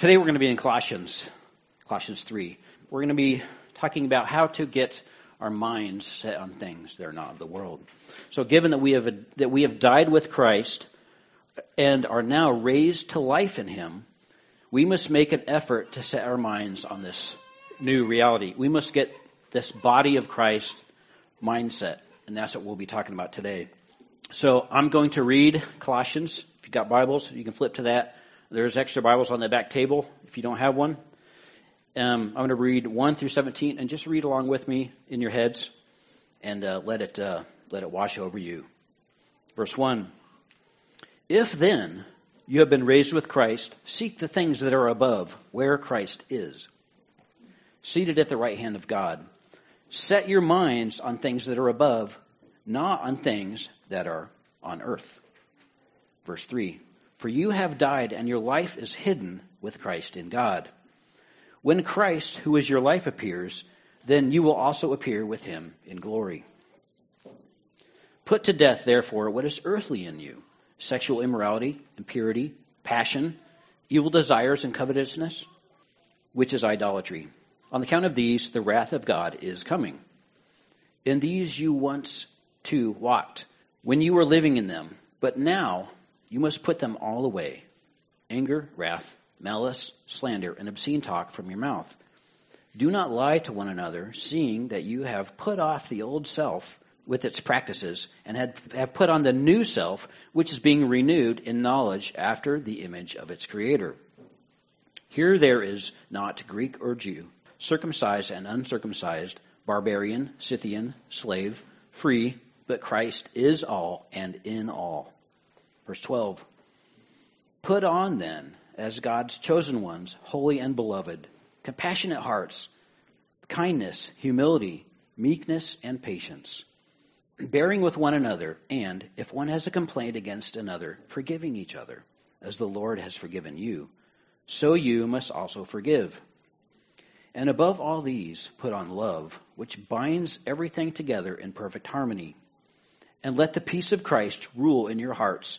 Today we're going to be in Colossians 3. We're going to be talking about how to get our minds set on things that are not of the world. So given that we have died with Christ and are now raised to life in him, we must make an effort to set our minds on this new reality. We must get this body of Christ mindset, and that's what we'll be talking about today. So I'm going to read Colossians. If you've got Bibles, you can flip to that. There's extra Bibles on the back table if you don't have one. I'm going to read 1 through 17, and just read along with me in your heads, and let it wash over you. Verse 1, if then you have been raised with Christ, seek the things that are above, where Christ is, seated at the right hand of God. Set your minds on things that are above, not on things that are on earth. Verse 3, for you have died, and your life is hidden with Christ in God. When Christ, who is your life, appears, then you will also appear with him in glory. Put to death, therefore, what is earthly in you, sexual immorality, impurity, passion, evil desires, and covetousness, which is idolatry. On account of these, the wrath of God is coming. In these you once too walked, when you were living in them, but now you must put them all away: anger, wrath, malice, slander, and obscene talk from your mouth. Do not lie to one another, seeing that you have put off the old self with its practices and have put on the new self, which is being renewed in knowledge after the image of its creator. Here there is not Greek or Jew, circumcised and uncircumcised, barbarian, Scythian, slave, free, but Christ is all and in all. Verse 12, put on then, as God's chosen ones, holy and beloved, compassionate hearts, kindness, humility, meekness, and patience, bearing with one another, and if one has a complaint against another, forgiving each other, as the Lord has forgiven you, so you must also forgive. And above all these, put on love, which binds everything together in perfect harmony. And let the peace of Christ rule in your hearts,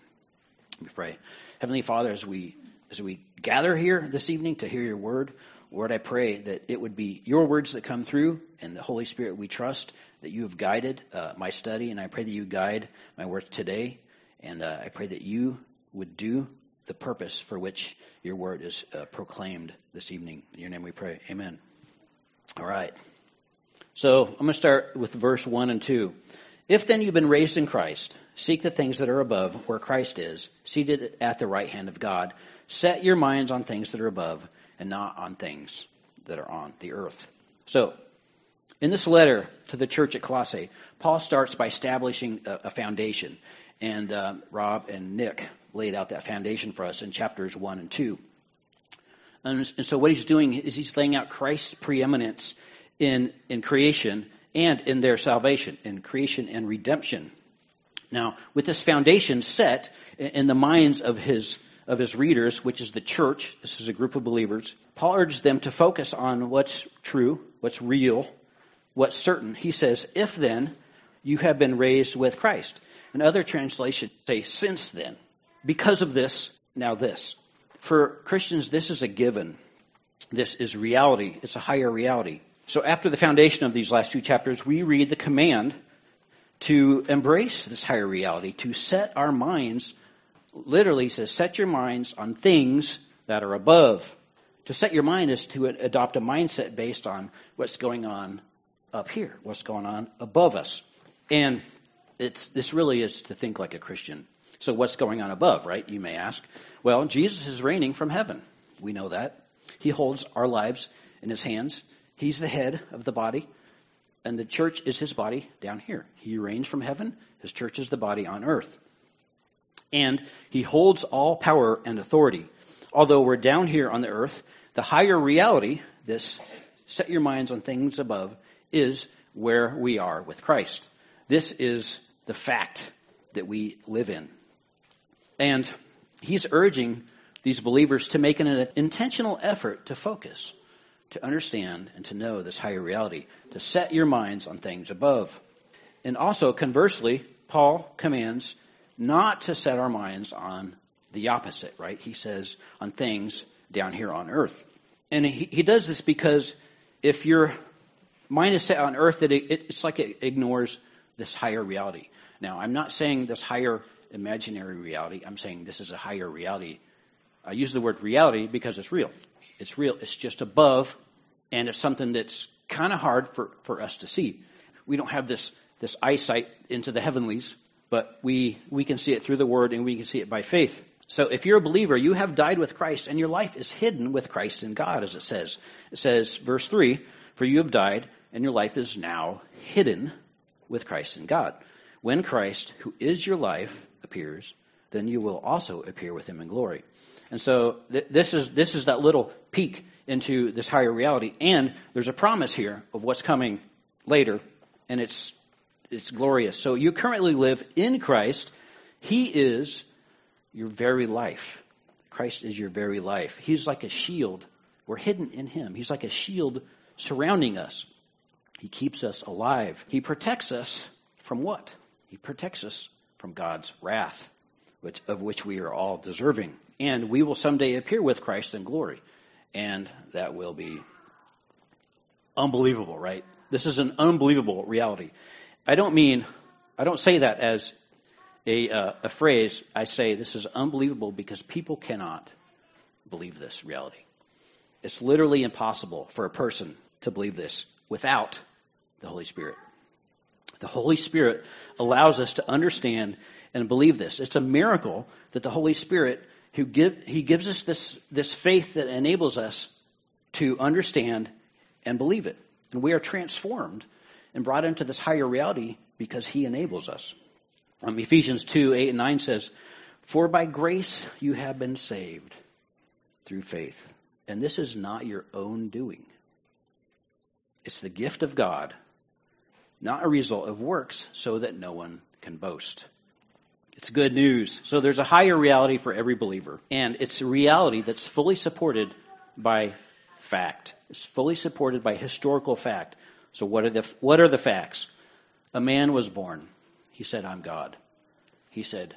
We pray. Heavenly Father, as we gather here this evening to hear your word, Lord, I pray that it would be your words that come through, and the Holy Spirit we trust that you have guided my study, and I pray that you guide my work today, and I pray that you would do the purpose for which your word is proclaimed this evening. In your name we pray. Amen. All right. So I'm going to start with verse 1 and 2. If then you've been raised in Christ, seek the things that are above, where Christ is, seated at the right hand of God. Set your minds on things that are above, and not on things that are on the earth. So, in this letter to the church at Colossae, Paul starts by establishing a foundation. And Rob and Nick laid out that foundation for us in chapters 1 and 2. And so what he's doing is he's laying out Christ's preeminence in creation and in their salvation, in creation and redemption. Now, with this foundation set in the minds of his readers, which is the church, this is a group of believers, Paul urges them to focus on what's true, what's real, what's certain. He says, if then you have been raised with Christ. And other translations say, since then. Because of this, now this. For Christians, this is a given. This is reality. It's a higher reality. So after the foundation of these last two chapters, we read the command to embrace this higher reality, to set our minds, literally says, set your minds on things that are above. To set your mind is to adopt a mindset based on what's going on up here, what's going on above us. And this really is to think like a Christian. So what's going on above, right, you may ask? Well, Jesus is reigning from heaven. We know that. He holds our lives in his hands. He's the head of the body, and the church is his body down here. He reigns from heaven. His church is the body on earth. And he holds all power and authority. Although we're down here on the earth, The higher reality, this set your minds on things above, is where we are with Christ. This is the fact that we live in. And he's urging these believers to make an intentional effort to focus, to understand and to know this higher reality, to set your minds on things above. And also, conversely, Paul commands not to set our minds on the opposite, right? He says on things down here on earth. And he does this because if your mind is set on earth, it's like it ignores this higher reality. Now, I'm not saying this higher imaginary reality. I'm saying this is a higher reality. I use the word reality because it's real. It's real. It's just above, and it's something that's kind of hard for us to see. We don't have this eyesight into the heavenlies, but we can see it through the Word, and we can see it by faith. So if you're a believer, you have died with Christ, and your life is hidden with Christ in God, as it says. It says, verse 3, for you have died, and your life is now hidden with Christ in God. When Christ, who is your life, appears, then you will also appear with him in glory. And so this is that little peek into this higher reality. And there's a promise here of what's coming later, and it's glorious. So you currently live in Christ. He is your very life. Christ is your very life. He's like a shield. We're hidden in him. He's like a shield surrounding us. He keeps us alive. He protects us from what? He protects us from God's wrath, of which we are all deserving. And we will someday appear with Christ in glory. And that will be unbelievable, right? This is an unbelievable reality. I don't say that as a phrase. I say this is unbelievable because people cannot believe this reality. It's literally impossible for a person to believe this without the Holy Spirit. The Holy Spirit allows us to understand and believe this. It's a miracle that the Holy Spirit, He gives us this faith that enables us to understand and believe it. And we are transformed and brought into this higher reality because he enables us. Ephesians 2:8-9 says, for by grace you have been saved through faith. And this is not your own doing. It's the gift of God, not a result of works, so that no one can boast. It's good news. So there's a higher reality for every believer. And it's a reality that's fully supported by fact. It's fully supported by historical fact. So what are the facts? A man was born. He said, I'm God. He said,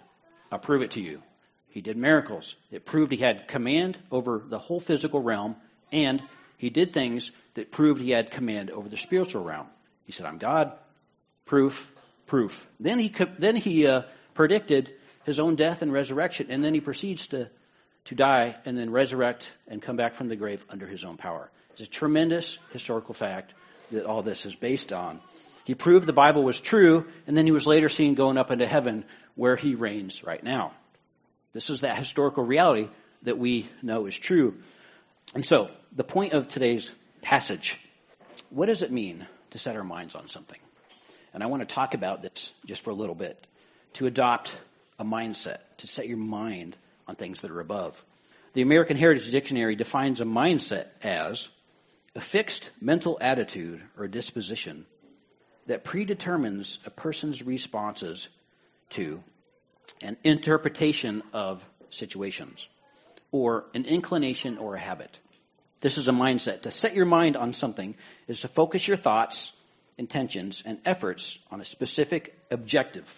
I'll prove it to you. He did miracles. It proved he had command over the whole physical realm. And he did things that proved he had command over the spiritual realm. He said, I'm God. Proof. Then he predicted his own death and resurrection, and then he proceeds to die and then resurrect and come back from the grave under his own power. It's a tremendous historical fact that all this is based on. He proved the Bible was true, and then he was later seen going up into heaven where he reigns right now. This is that historical reality that we know is true. And so, the point of today's passage, what does it mean to set our minds on something? And I want to talk about this just for a little bit. To adopt a mindset, to set your mind on things that are above. The American Heritage Dictionary defines a mindset as a fixed mental attitude or disposition that predetermines a person's responses to an interpretation of situations, or an inclination or a habit. This is a mindset. To set your mind on something is to focus your thoughts, intentions, and efforts on a specific objective.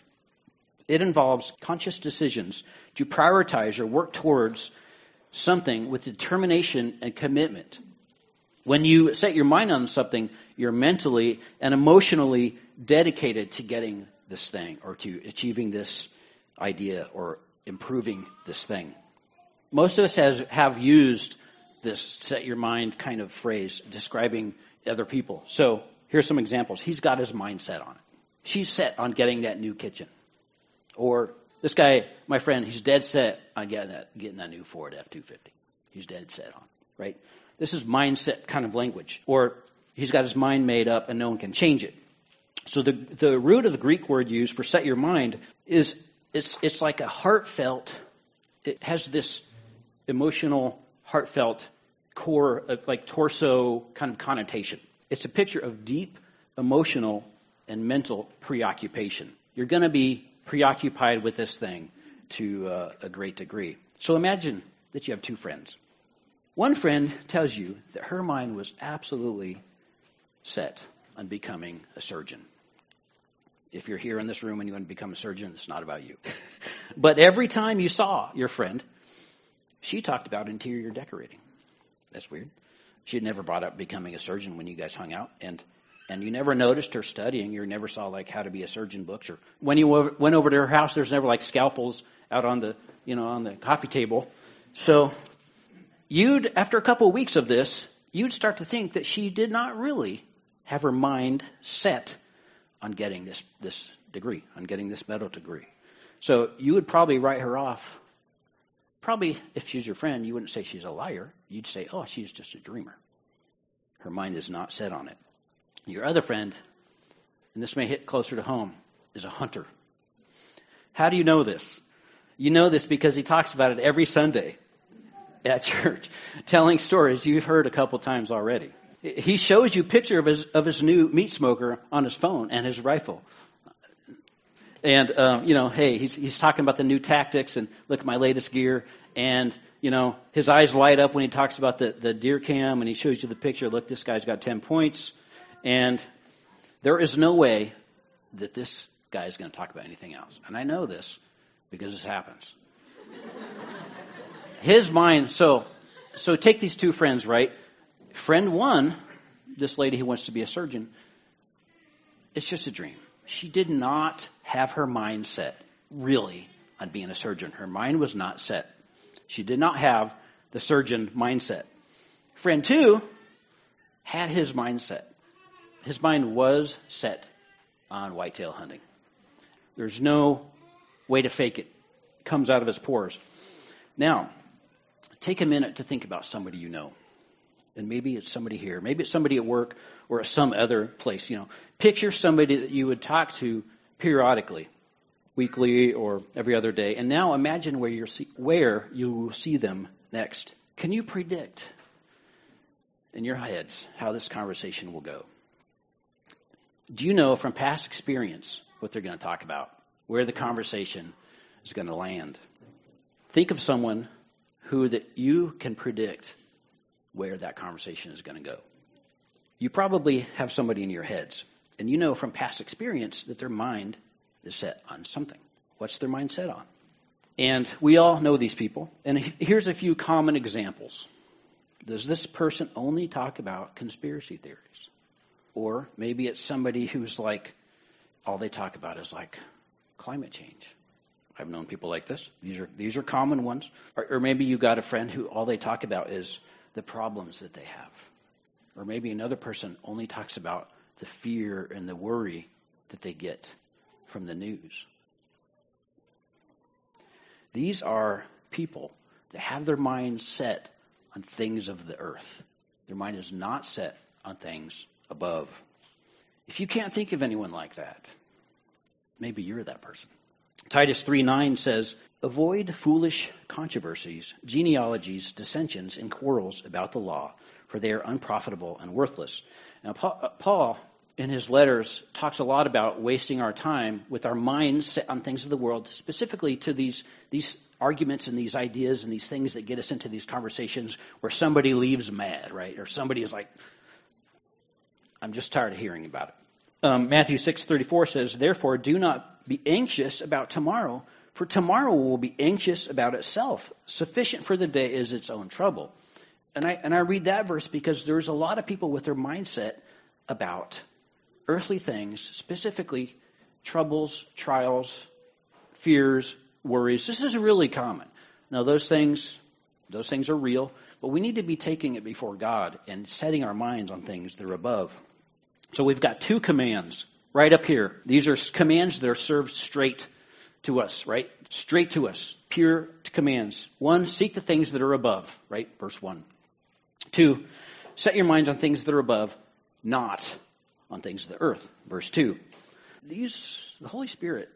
It involves conscious decisions to prioritize or work towards something with determination and commitment. When you set your mind on something, you're mentally and emotionally dedicated to getting this thing or to achieving this idea or improving this thing. Most of us have used this set your mind kind of phrase describing other people. So here's some examples. He's got his mind set on it. She's set on getting that new kitchen. Or this guy, my friend, he's dead set on getting that new Ford F-250. He's dead set on, right? This is mindset kind of language. Or he's got his mind made up and no one can change it. So the root of the Greek word used for set your mind is it's like a heartfelt. It has this emotional, heartfelt core, like torso kind of connotation. It's a picture of deep emotional and mental preoccupation. You're going to be preoccupied with this thing to a great degree. So imagine that you have two friends. One friend tells you that her mind was absolutely set on becoming a surgeon. If you're here in this room and you want to become a surgeon, it's not about you. But every time you saw your friend, she talked about interior decorating. That's weird. She had never brought up becoming a surgeon when you guys hung out, and you never noticed her studying. You never saw like how to be a surgeon books, or when you went over to her house, there's never like scalpels out on the on the coffee table. So you'd, after a couple of weeks of this, you'd start to think that she did not really have her mind set on getting this degree, on getting this medical degree. So you would probably write her off. Probably, if she's your friend, you wouldn't say she's a liar. You'd say, oh, she's just a dreamer. Her mind is not set on it. Your other friend, and this may hit closer to home, is a hunter. How do you know this? You know this because he talks about it every Sunday at church, telling stories you've heard a couple times already. He shows you a picture of his new meat smoker on his phone and his rifle. And, hey, he's talking about the new tactics and look at my latest gear. And, his eyes light up when he talks about the deer cam, and he shows you the picture. Look, this guy's got 10 points. And there is no way that this guy is going to talk about anything else. And I know this because this happens. His mind, so take these two friends, right? Friend one, this lady who wants to be a surgeon, it's just a dream. She did not have her mind set, really, on being a surgeon. Her mind was not set. She did not have the surgeon mindset. Friend two had his mindset. His mind was set on whitetail hunting. There's no way to fake it. It comes out of his pores. Now, take a minute to think about somebody you know. And maybe it's somebody here. Maybe it's somebody at work or at some other place. Picture somebody that you would talk to periodically, weekly or every other day. And now imagine where you will see them next. Can you predict in your heads how this conversation will go? Do you know from past experience what they're going to talk about, where the conversation is going to land? Think of someone that you can predict where that conversation is going to go. You probably have somebody in your heads, and you know from past experience that their mind is set on something. What's their mind set on? And we all know these people. And here's a few common examples. Does this person only talk about conspiracy theories? Or maybe it's somebody who's like, all they talk about is like climate change. I've known people like this. These are common ones. Or maybe you got a friend who all they talk about is the problems that they have. Or maybe another person only talks about the fear and the worry that they get from the news. These are people that have their mind set on things of the earth. Their mind is not set on things above. If you can't think of anyone like that, maybe you're that person. Titus 3:9 says, avoid foolish controversies, genealogies, dissensions, and quarrels about the law, for they are unprofitable and worthless. Now, Paul, in his letters, talks a lot about wasting our time with our minds set on things of the world, specifically to these arguments and these ideas and these things that get us into these conversations where somebody leaves mad, right? Or somebody is like, I'm just tired of hearing about it. Matthew 6:34 says, therefore, do not be anxious about tomorrow, for tomorrow will be anxious about itself. Sufficient for the day is its own trouble. And I read that verse because there's a lot of people with their mindset about earthly things, specifically troubles, trials, fears, worries. This is really common. Now, those things are real, but we need to be taking it before God and setting our minds on things that are above. So we've got two commands right up here. These are commands that are served straight to us, right? Straight to us, pure commands. One, seek the things that are above, right? Verse 1. Two, set your minds on things that are above, not on things of the earth. Verse 2. The Holy Spirit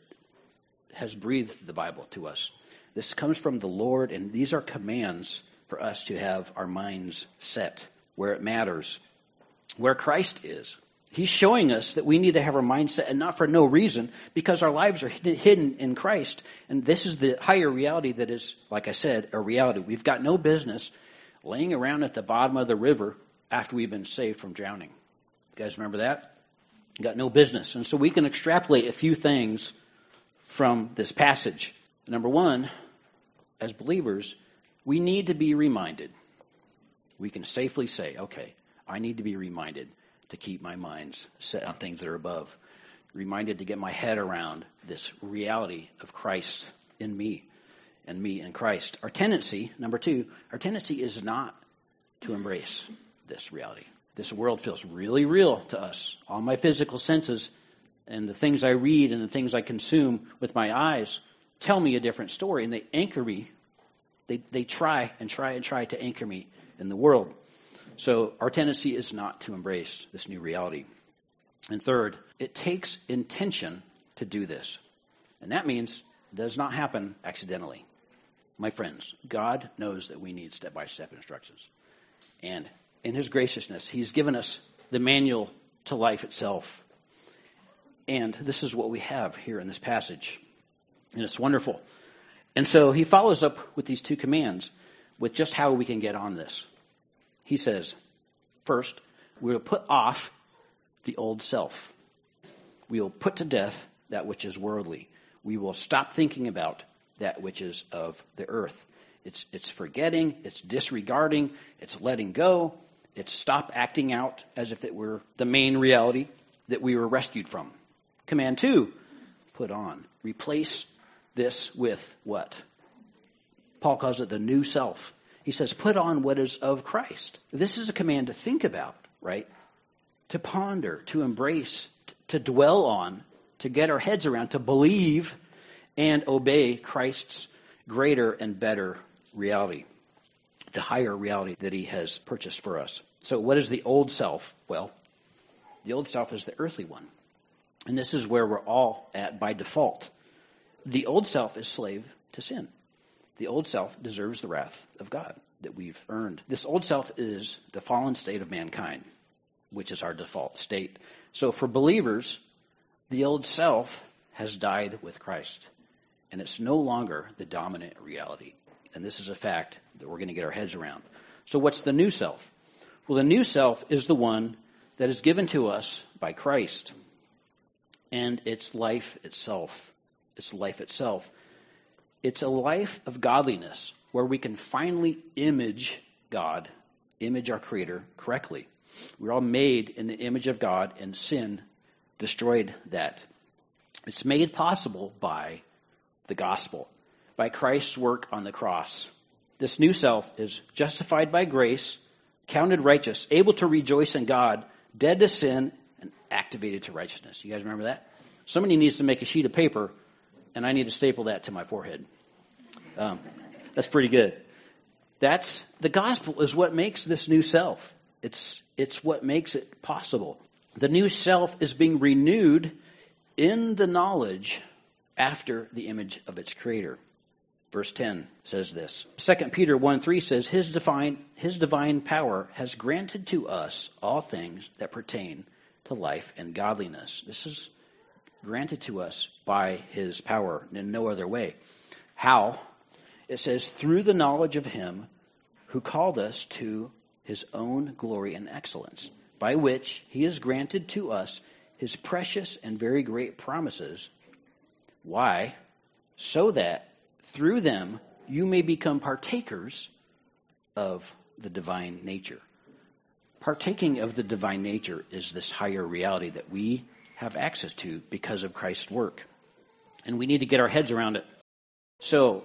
has breathed the Bible to us. This comes from the Lord, and these are commands for us to have our minds set where it matters, where Christ is. He's showing us that we need to have our mind set, and not for no reason, because our lives are hidden in Christ. And this is the higher reality that is, like I said, a reality. We've got no business laying around at the bottom of the river after we've been saved from drowning. You guys remember that? Got no business. And so we can extrapolate a few things from this passage. Number one, as believers, we need to be reminded. We can safely say, okay, I need to be reminded to keep my minds set on things that are above. Reminded to get my head around this reality of Christ in me and me in Christ. Our tendency, number two, our tendency is not to embrace this reality. This world feels really real to us. All my physical senses and the things I read and the things I consume with my eyes tell me a different story, and they anchor me. They try to anchor me in the world. So our tendency is not to embrace this new reality. And third, it takes intention to do this. And that means it does not happen accidentally. My friends, God knows that we need step-by-step instructions. And in his graciousness, he's given us the manual to life itself. And this is what we have here in this passage. And it's wonderful. And so he follows up with these two commands with just how we can get on this. He says, first, we will put off the old self. We will put to death that which is worldly. We will stop thinking about that which is of the earth. It's forgetting, it's disregarding, it's letting go. It's stop acting out as if it were the main reality that we were rescued from. Command two, put on. Replace this with what? Paul calls it the new self. He says, put on what is of Christ. This is a command to think about, right? To ponder, to embrace, to dwell on, to get our heads around, to believe and obey Christ's greater and better reality, the higher reality that he has purchased for us. So what is the old self? Well, the old self is the earthly one. And this is where we're all at by default. The old self is slave to sin. The old self deserves the wrath of God that we've earned. This old self is the fallen state of mankind, which is our default state. So for believers, the old self has died with Christ, and it's no longer the dominant reality. And this is a fact that we're going to get our heads around. So what's the new self? Well, the new self is the one that is given to us by Christ. And it's life itself. It's life itself. It's a life of godliness where we can finally image God, image our Creator correctly. We're all made in the image of God, and sin destroyed that. It's made possible by the gospel, by Christ's work on the cross. This new self is justified by grace, counted righteous, able to rejoice in God, dead to sin, and activated to righteousness. You guys remember that? Somebody needs to make a sheet of paper, and I need to staple that to my forehead. That's pretty good. That's the gospel is what makes this new self. It's what makes it possible. The new self is being renewed in the knowledge after the image of its creator. Verse 10 says this. 2 Peter 1:3 says, His divine power has granted to us all things that pertain to life and godliness. This is granted to us by his power in no other way. How? It says, through the knowledge of him who called us to his own glory and excellence, by which he has granted to us his precious and very great promises. Why? So that through them you may become partakers of the divine nature. Partaking of the divine nature is this higher reality that we have access to because of Christ's work. And we need to get our heads around it. So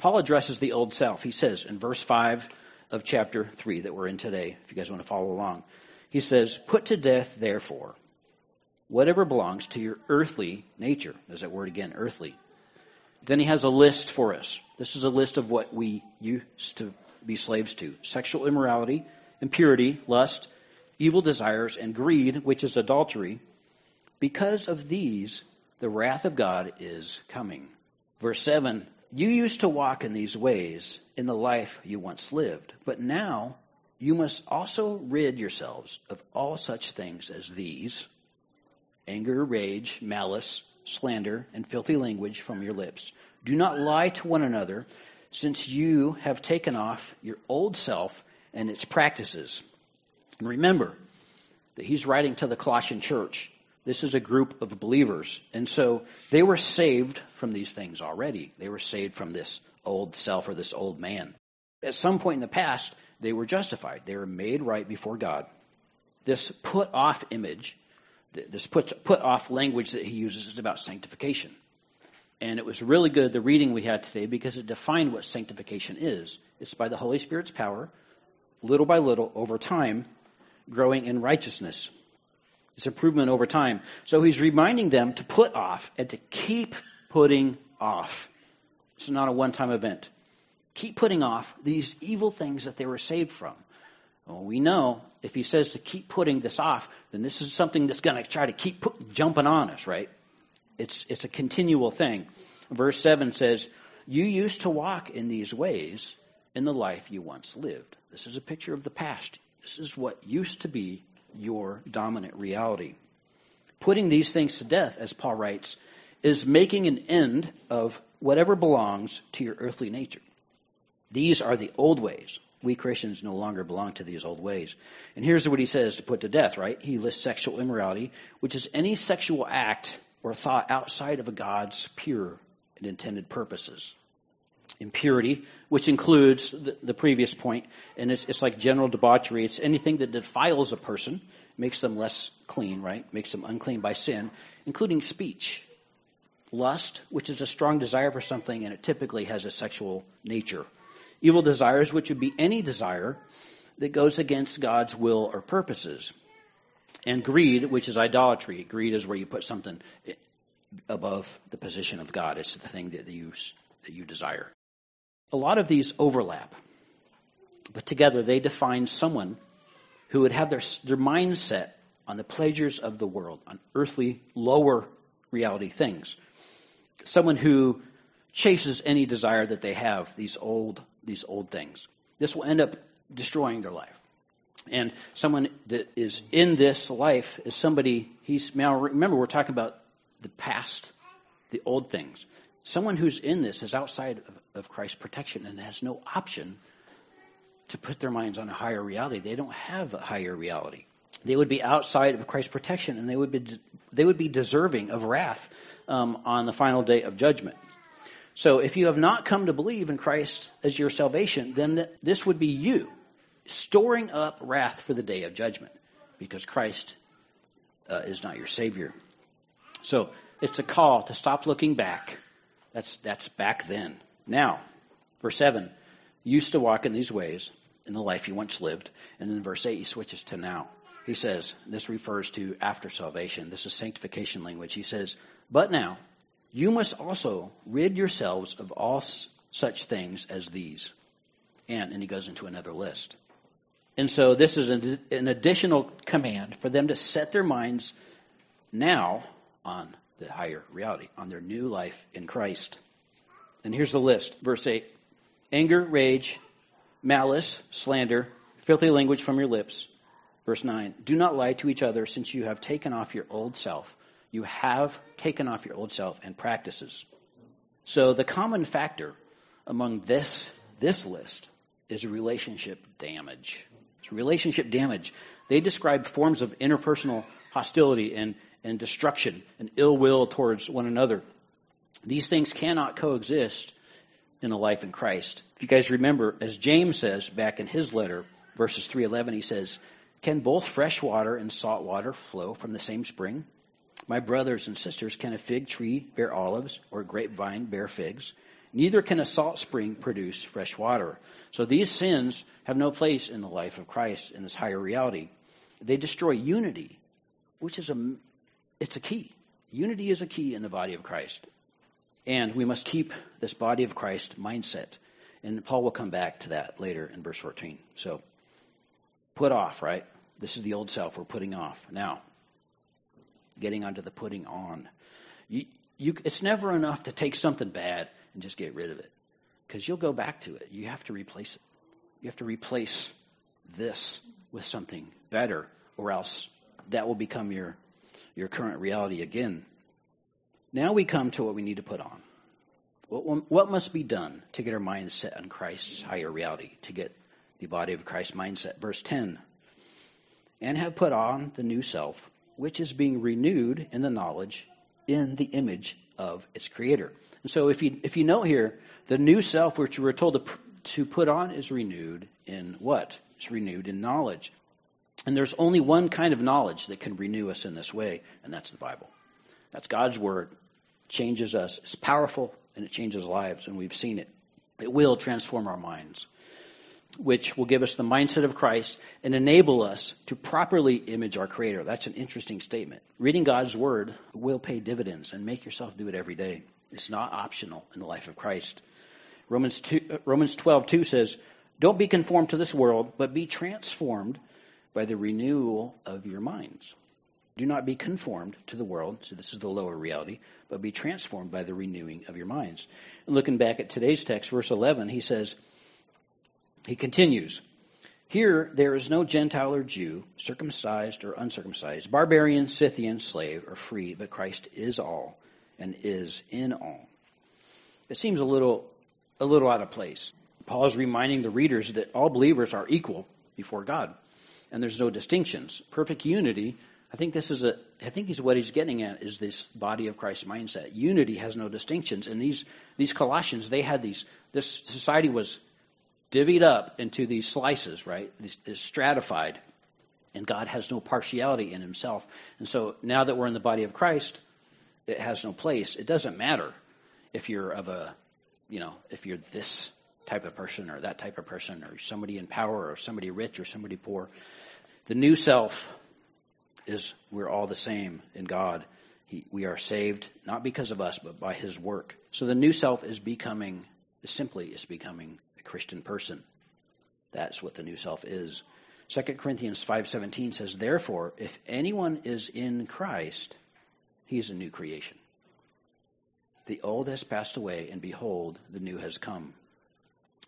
Paul addresses the old self. He says in verse 5 of chapter 3 that we're in today, if you guys want to follow along, he says, put to death, therefore, whatever belongs to your earthly nature. There's that word again, earthly. Then he has a list for us. This is a list of what we used to be slaves to. Sexual immorality, impurity, lust, evil desires, and greed, which is adultery. Because of these, the wrath of God is coming. Verse 7 you used to walk in these ways in the life you once lived, but now you must also rid yourselves of all such things as these: anger, rage, malice, slander, and filthy language from your lips. Do not lie to one another, since you have taken off your old self and its practices. And remember that he's writing to the Colossian church. This is a group of believers. And so they were saved from these things already. They were saved from this old self or this old man. At some point in the past, they were justified. They were made right before God. This put-off image, this put-off language that he uses is about sanctification. And it was really good, the reading we had today, because it defined what sanctification is. It's by the Holy Spirit's power, little by little, over time, growing in righteousness. It's improvement over time. So he's reminding them to put off and to keep putting off. It's not a one-time event. Keep putting off these evil things that they were saved from. Well, we know if he says to keep putting this off, then this is something that's going to try to keep jumping on us, right? It's a continual thing. Verse 7 says, you used to walk in these ways in the life you once lived. This is a picture of the past. This is what used to be your dominant reality. Putting these things to death, as Paul writes, is making an end of whatever belongs to your earthly nature. These are the old ways. We Christians no longer belong to these old ways. And here's what he says to put to death, right? He lists sexual immorality, which is any sexual act or thought outside of a God's pure and intended purposes. Impurity, which includes the previous point, and it's like general debauchery. It's anything that defiles a person, makes them less clean, right? Makes them unclean by sin, including speech. Lust, which is a strong desire for something, and it typically has a sexual nature. Evil desires, which would be any desire that goes against God's will or purposes. And greed, which is idolatry. Greed is where you put something above the position of God. It's the thing that you desire. A lot of these overlap, but together they define someone who would have their mindset on the pleasures of the world, on earthly, lower reality things. Someone who chases any desire that they have, these old things. This will end up destroying their life. And someone that is in this life is somebody, now remember we're talking about the past, the old things. Someone who's in this is outside of Christ's protection and has no option to put their minds on a higher reality. They don't have a higher reality. They would be outside of Christ's protection, and they would be deserving of wrath on the final day of judgment. So if you have not come to believe in Christ as your salvation, then this would be you storing up wrath for the day of judgment, because Christ is not your Savior. So it's a call to stop looking back. That's back then. Now, verse 7, used to walk in these ways in the life you once lived. And then verse 8, he switches to now. He says, this refers to after salvation. This is sanctification language. He says, but now, you must also rid yourselves of all such things as these. And he goes into another list. And so this is an additional command for them to set their minds now on the higher reality, on their new life in Christ. And here's the list. Verse 8, anger, rage, malice, slander, filthy language from your lips. Verse 9, do not lie to each other, since you have taken off your old self. You have taken off your old self and practices. So the common factor among this list is relationship damage. It's relationship damage. They describe forms of interpersonal hostility and destruction and ill will towards one another. These things cannot coexist in a life in Christ. If you guys remember, as James says back in his letter, verses 3:11, he says, can both fresh water and salt water flow from the same spring? My brothers and sisters, can a fig tree bear olives or a grapevine bear figs? Neither can a salt spring produce fresh water. So these sins have no place in the life of Christ, in this higher reality. They destroy unity, which is a key. Unity is a key in the body of Christ. And we must keep this body of Christ mindset. And Paul will come back to that later in verse 14. So put off, right? This is the old self we're putting off now. Getting onto the putting on. It's never enough to take something bad and just get rid of it, because you'll go back to it. You have to replace it. You have to replace this with something better, or else that will become your current reality again. Now we come to what we need to put on. What must be done to get our minds set on Christ's higher reality, to get the body of Christ's mindset? Verse 10, and have put on the new self, which is being renewed in the knowledge in the image of its creator. And so if you note here, the new self which we're told to put on is renewed in what? It's renewed in knowledge. And there's only one kind of knowledge that can renew us in this way, and that's the Bible. That's God's word. It changes us. It's powerful, and it changes lives, and we've seen it. It will transform our minds, which will give us the mindset of Christ and enable us to properly image our Creator. That's an interesting statement. Reading God's word will pay dividends, and make yourself do it every day. It's not optional in the life of Christ. Romans 12:2 says, don't be conformed to this world, but be transformed by the renewal of your minds. Do not be conformed to the world, so this is the lower reality, but be transformed by the renewing of your minds. And looking back at today's text, verse 11, he says, he continues, here there is no Gentile or Jew, circumcised or uncircumcised, barbarian, Scythian, slave, or free, but Christ is all and is in all. It seems a little out of place. Paul is reminding the readers that all believers are equal before God, and there's no distinctions. Perfect unity, I think what he's getting at is this body of Christ mindset. Unity has no distinctions. And these Colossians, they had this society was divvied up into these slices, right? This stratified, and God has no partiality in himself. And so now that we're in the body of Christ, it has no place. It doesn't matter if you're if you're this type of person or that type of person, or somebody in power or somebody rich or somebody poor. The new self is we're all the same in God. We are saved not because of us, but by his work. So the new self is becoming a Christian person. That's what the new self is. 2 Corinthians 5:17 says, therefore, if anyone is in Christ, he is a new creation. The old has passed away, and behold, the new has come.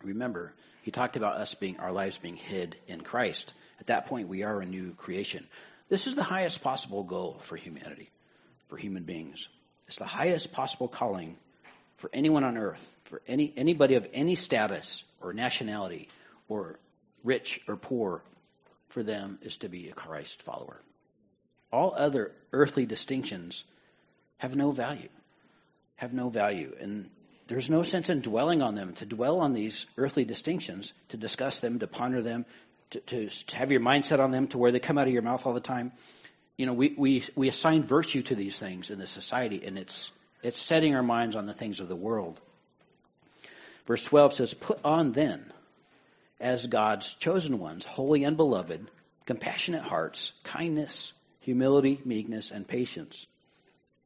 Remember, he talked about our lives being hid in Christ. At that point, we are a new creation. This is the highest possible goal for humanity, for human beings. It's the highest possible calling for anyone on earth, for anybody of any status or nationality or rich or poor, for them is to be a Christ follower. All other earthly distinctions have no value. And there's no sense in dwelling on them, to dwell on these earthly distinctions, to discuss them, to ponder them, to have your mindset on them to where they come out of your mouth all the time. You know, we assign virtue to these things in this society, and it's setting our minds on the things of the world. Verse 12 says, put on then, as God's chosen ones, holy and beloved, compassionate hearts, kindness, humility, meekness, and patience,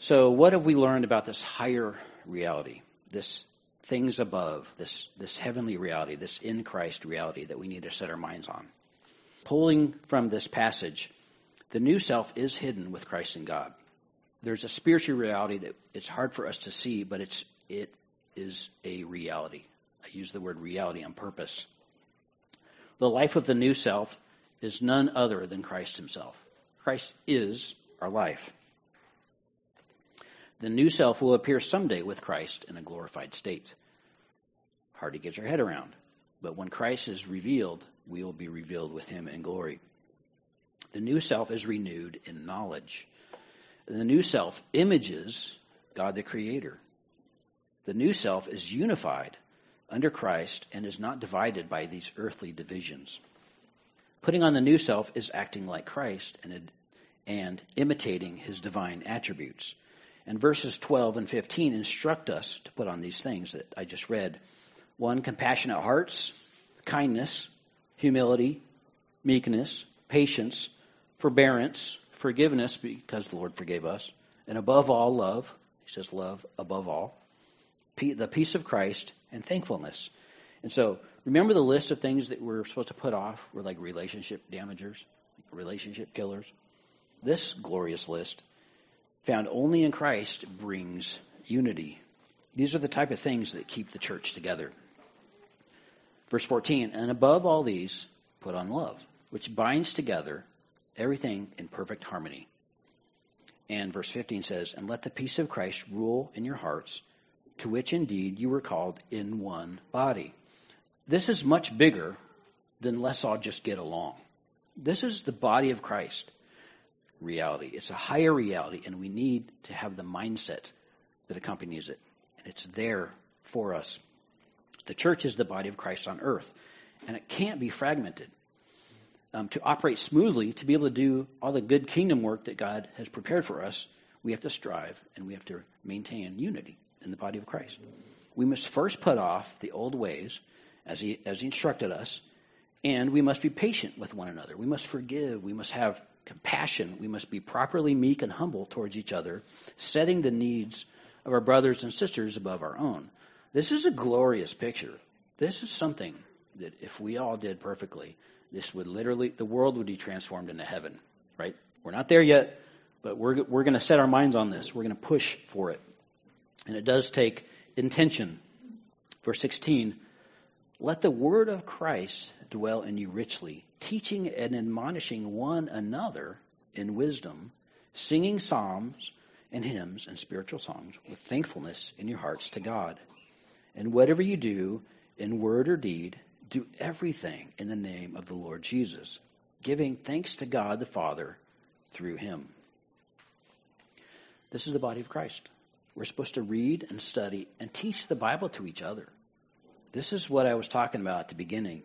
So what have we learned about this higher reality, this things above, this heavenly reality, this in Christ reality that we need to set our minds on? Pulling from this passage, the new self is hidden with Christ in God. There's a spiritual reality that it's hard for us to see, but it is a reality. I use the word reality on purpose. The life of the new self is none other than Christ himself. Christ is our life. The new self will appear someday with Christ in a glorified state. Hard to get your head around. But when Christ is revealed, we will be revealed with him in glory. The new self is renewed in knowledge. The new self images God the Creator. The new self is unified under Christ and is not divided by these earthly divisions. Putting on the new self is acting like Christ and imitating his divine attributes. And verses 12 and 15 instruct us to put on these things that I just read. One, compassionate hearts, kindness, humility, meekness, patience, forbearance, forgiveness, because the Lord forgave us. And above all, love. He says love above all. The peace of Christ and thankfulness. And so remember the list of things that we're supposed to put off were like relationship damagers, relationship killers. This glorious list, found only in Christ, brings unity. These are the type of things that keep the church together. Verse 14, and above all these, put on love, which binds together everything in perfect harmony. And verse 15 says, and let the peace of Christ rule in your hearts, to which indeed you were called in one body. This is much bigger than let's all just get along. This is the body of Christ reality. It's a higher reality, and we need to have the mindset that accompanies it. And it's there for us. The church is the body of Christ on earth, and it can't be fragmented. To operate smoothly, to be able to do all the good kingdom work that God has prepared for us, we have to strive and we have to maintain unity in the body of Christ. We must first put off the old ways as he instructed us, and we must be patient with one another. We must forgive. We must have compassion. We must be properly meek and humble towards each other, setting the needs of our brothers and sisters above our own. This is a glorious picture. This is something that if we all did perfectly, this would literally, the world would be transformed into heaven, right? We're not there yet, but we're going to set our minds on this. We're going to push for it. And it does take intention. Verse 16, let the word of Christ dwell in you richly, teaching and admonishing one another in wisdom, singing psalms and hymns and spiritual songs with thankfulness in your hearts to God. And whatever you do in word or deed, do everything in the name of the Lord Jesus, giving thanks to God the Father through him. This is the body of Christ. We're supposed to read and study and teach the Bible to each other. This is what I was talking about at the beginning,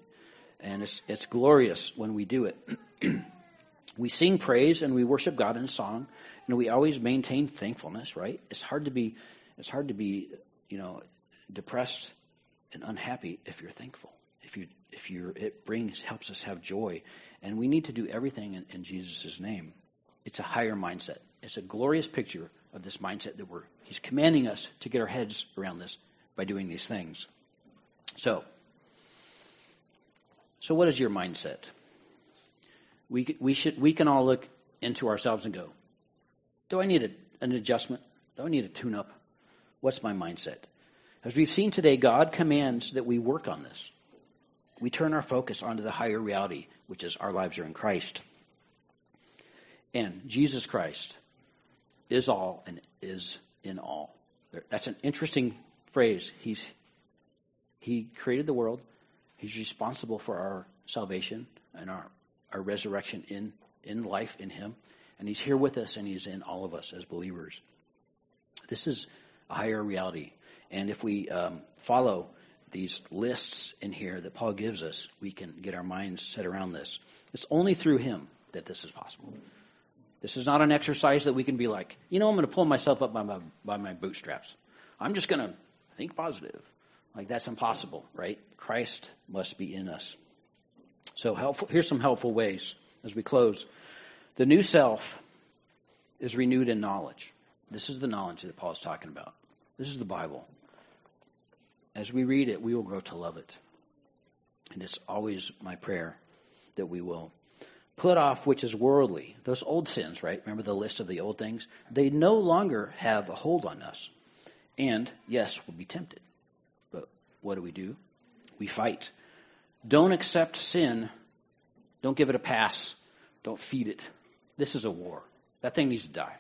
and it's glorious when we do it. We sing praise and we worship God in song, and we always maintain thankfulness, right? It's hard to be, depressed and unhappy if you're thankful. It helps us have joy, and we need to do everything in Jesus' name. It's a higher mindset. It's a glorious picture of this mindset that He's commanding us to get our heads around this by doing these things. So what is your mindset? We can all look into ourselves and go, do I need an adjustment? Do I need a tune-up? What's my mindset? As we've seen today, God commands that we work on this. We turn our focus onto the higher reality, which is our lives are in Christ. And Jesus Christ is all and is in all. That's an interesting phrase. He created the world. He's responsible for our salvation and our resurrection in life in him. And he's here with us, and he's in all of us as believers. This is a higher reality. And if we follow these lists in here that Paul gives us, we can get our minds set around this. It's only through him that this is possible. This is not an exercise that we can be like, I'm going to pull myself up by my bootstraps. I'm just going to think positive. Like, that's impossible, right? Christ must be in us. So here's some helpful ways as we close. The new self is renewed in knowledge. This is the knowledge that Paul is talking about. This is the Bible. As we read it, we will grow to love it. And it's always my prayer that we will put off which is worldly. Those old sins, right? Remember the list of the old things? They no longer have a hold on us. And, yes, we'll be tempted. What do? We fight. Don't accept sin. Don't give it a pass. Don't feed it. This is a war. That thing needs to die.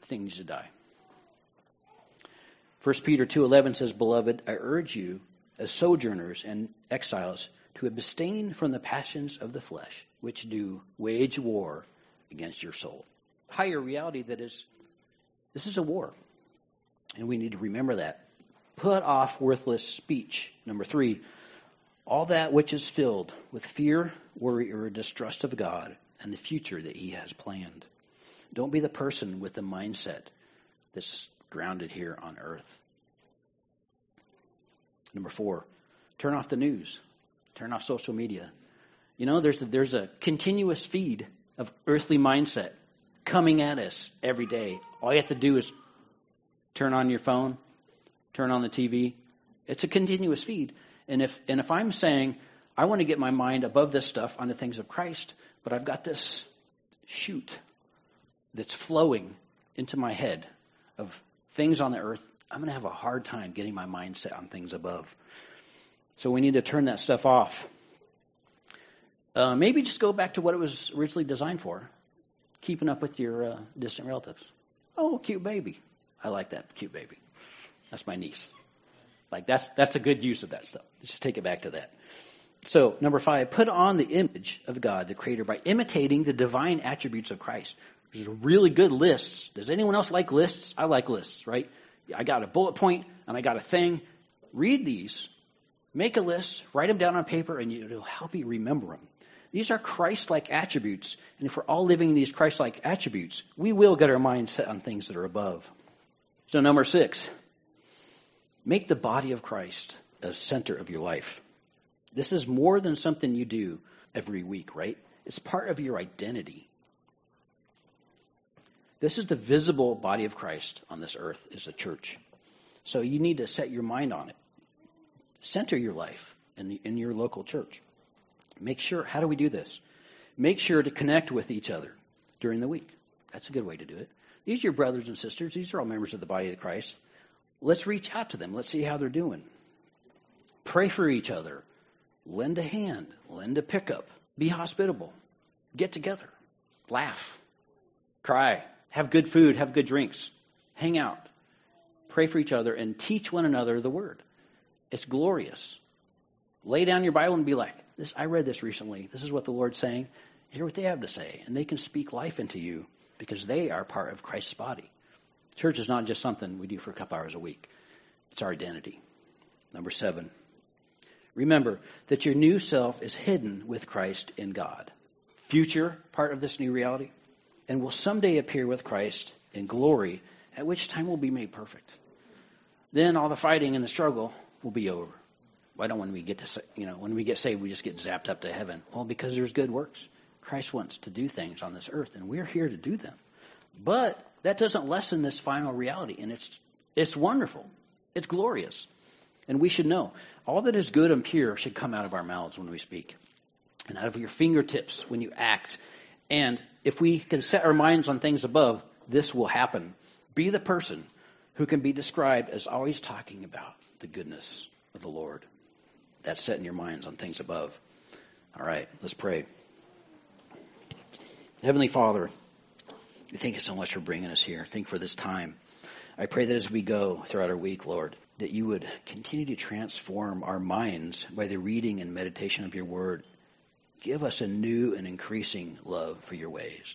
That thing needs to die. 1 Peter 2:11 says, Beloved, I urge you as sojourners and exiles to abstain from the passions of the flesh, which do wage war against your soul. Higher reality that is, this is a war. And we need to remember that. Put off worthless speech. Number 3, all that which is filled with fear, worry, or distrust of God and the future that he has planned. Don't be the person with the mindset that's grounded here on earth. Number 4, turn off the news. Turn off social media. You know, there's a continuous feed of earthly mindset coming at us every day. All you have to do is turn on your phone, turn on the TV. It's a continuous feed. And if I'm saying, I want to get my mind above this stuff onto things of Christ, but I've got this chute that's flowing into my head of things on the earth, I'm going to have a hard time getting my mind set on things above. So we need to turn that stuff off. Maybe just go back to what it was originally designed for, keeping up with your distant relatives. Oh, cute baby. I like that cute baby. That's my niece. Like that's a good use of that stuff. Let's just take it back to that. So, number 5, put on the image of God, the Creator, by imitating the divine attributes of Christ. There's really good lists. Does anyone else like lists? I like lists, right? I got a bullet point and I got a thing. Read these. Make a list, write them down on paper, and it'll help you remember them. These are Christ-like attributes, and if we're all living these Christ-like attributes, we will get our minds set on things that are above. So number 6, make the body of Christ a center of your life. This is more than something you do every week, right? It's part of your identity. This is the visible body of Christ on this earth is the church. So you need to set your mind on it. Center your life in your local church. Make sure, how do we do this? Make sure to connect with each other during the week. That's a good way to do it. These are your brothers and sisters. These are all members of the body of Christ. Let's reach out to them. Let's see how they're doing. Pray for each other. Lend a hand. Lend a pickup. Be hospitable. Get together. Laugh. Cry. Have good food. Have good drinks. Hang out. Pray for each other and teach one another the word. It's glorious. Lay down your Bible and be like, "This. I read this recently. This is what the Lord's saying. Hear what they have to say." And they can speak life into you because they are part of Christ's body. Church is not just something we do for a couple hours a week. It's our identity. Number 7, remember that your new self is hidden with Christ in God. Future part of this new reality. And will someday appear with Christ in glory, at which time we'll be made perfect. Then all the fighting and the struggle will be over. Why don't when we get saved, we just get zapped up to heaven? Well, because there's good works. Christ wants to do things on this earth, and we're here to do them. But that doesn't lessen this final reality, and it's wonderful. It's glorious. And we should know, all that is good and pure should come out of our mouths when we speak, and out of your fingertips when you act. And if we can set our minds on things above, this will happen. Be the person who can be described as always talking about the goodness of the Lord. That's setting your minds on things above. All right, let's pray. Heavenly Father, we thank you so much for bringing us here. Thank you for this time. I pray that as we go throughout our week, Lord, that you would continue to transform our minds by the reading and meditation of your word. Give us a new and increasing love for your ways,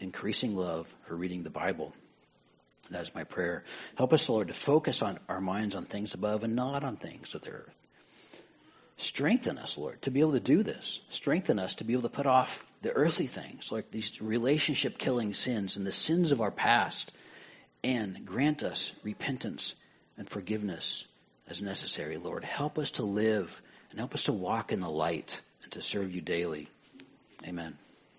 increasing love for reading the Bible. That is my prayer. Help us, Lord, to focus on our minds on things above and not on things of the earth. Strengthen us, Lord, to be able to do this. Strengthen us to be able to put off the earthly things, like these relationship-killing sins and the sins of our past, and grant us repentance and forgiveness as necessary, Lord. Help us to live and help us to walk in the light and to serve you daily. Amen.